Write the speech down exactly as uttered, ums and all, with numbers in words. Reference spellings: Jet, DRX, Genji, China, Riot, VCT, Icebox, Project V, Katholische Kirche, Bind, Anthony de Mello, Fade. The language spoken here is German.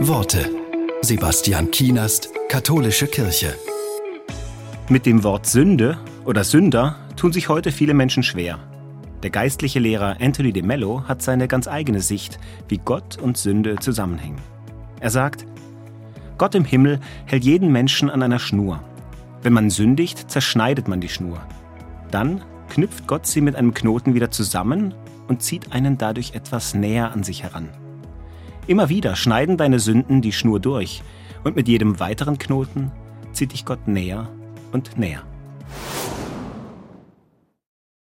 Worte. Sebastian Kienast, Katholische Kirche. Mit dem Wort Sünde oder Sünder tun sich heute viele Menschen schwer. Der geistliche Lehrer Anthony de Mello hat seine ganz eigene Sicht, wie Gott und Sünde zusammenhängen. Er sagt: Gott im Himmel hält jeden Menschen an einer Schnur. Wenn man sündigt, zerschneidet man die Schnur. Dann knüpft Gott sie mit einem Knoten wieder zusammen und zieht einen dadurch etwas näher an sich heran. Immer wieder schneiden deine Sünden die Schnur durch und mit jedem weiteren Knoten zieht dich Gott näher und näher.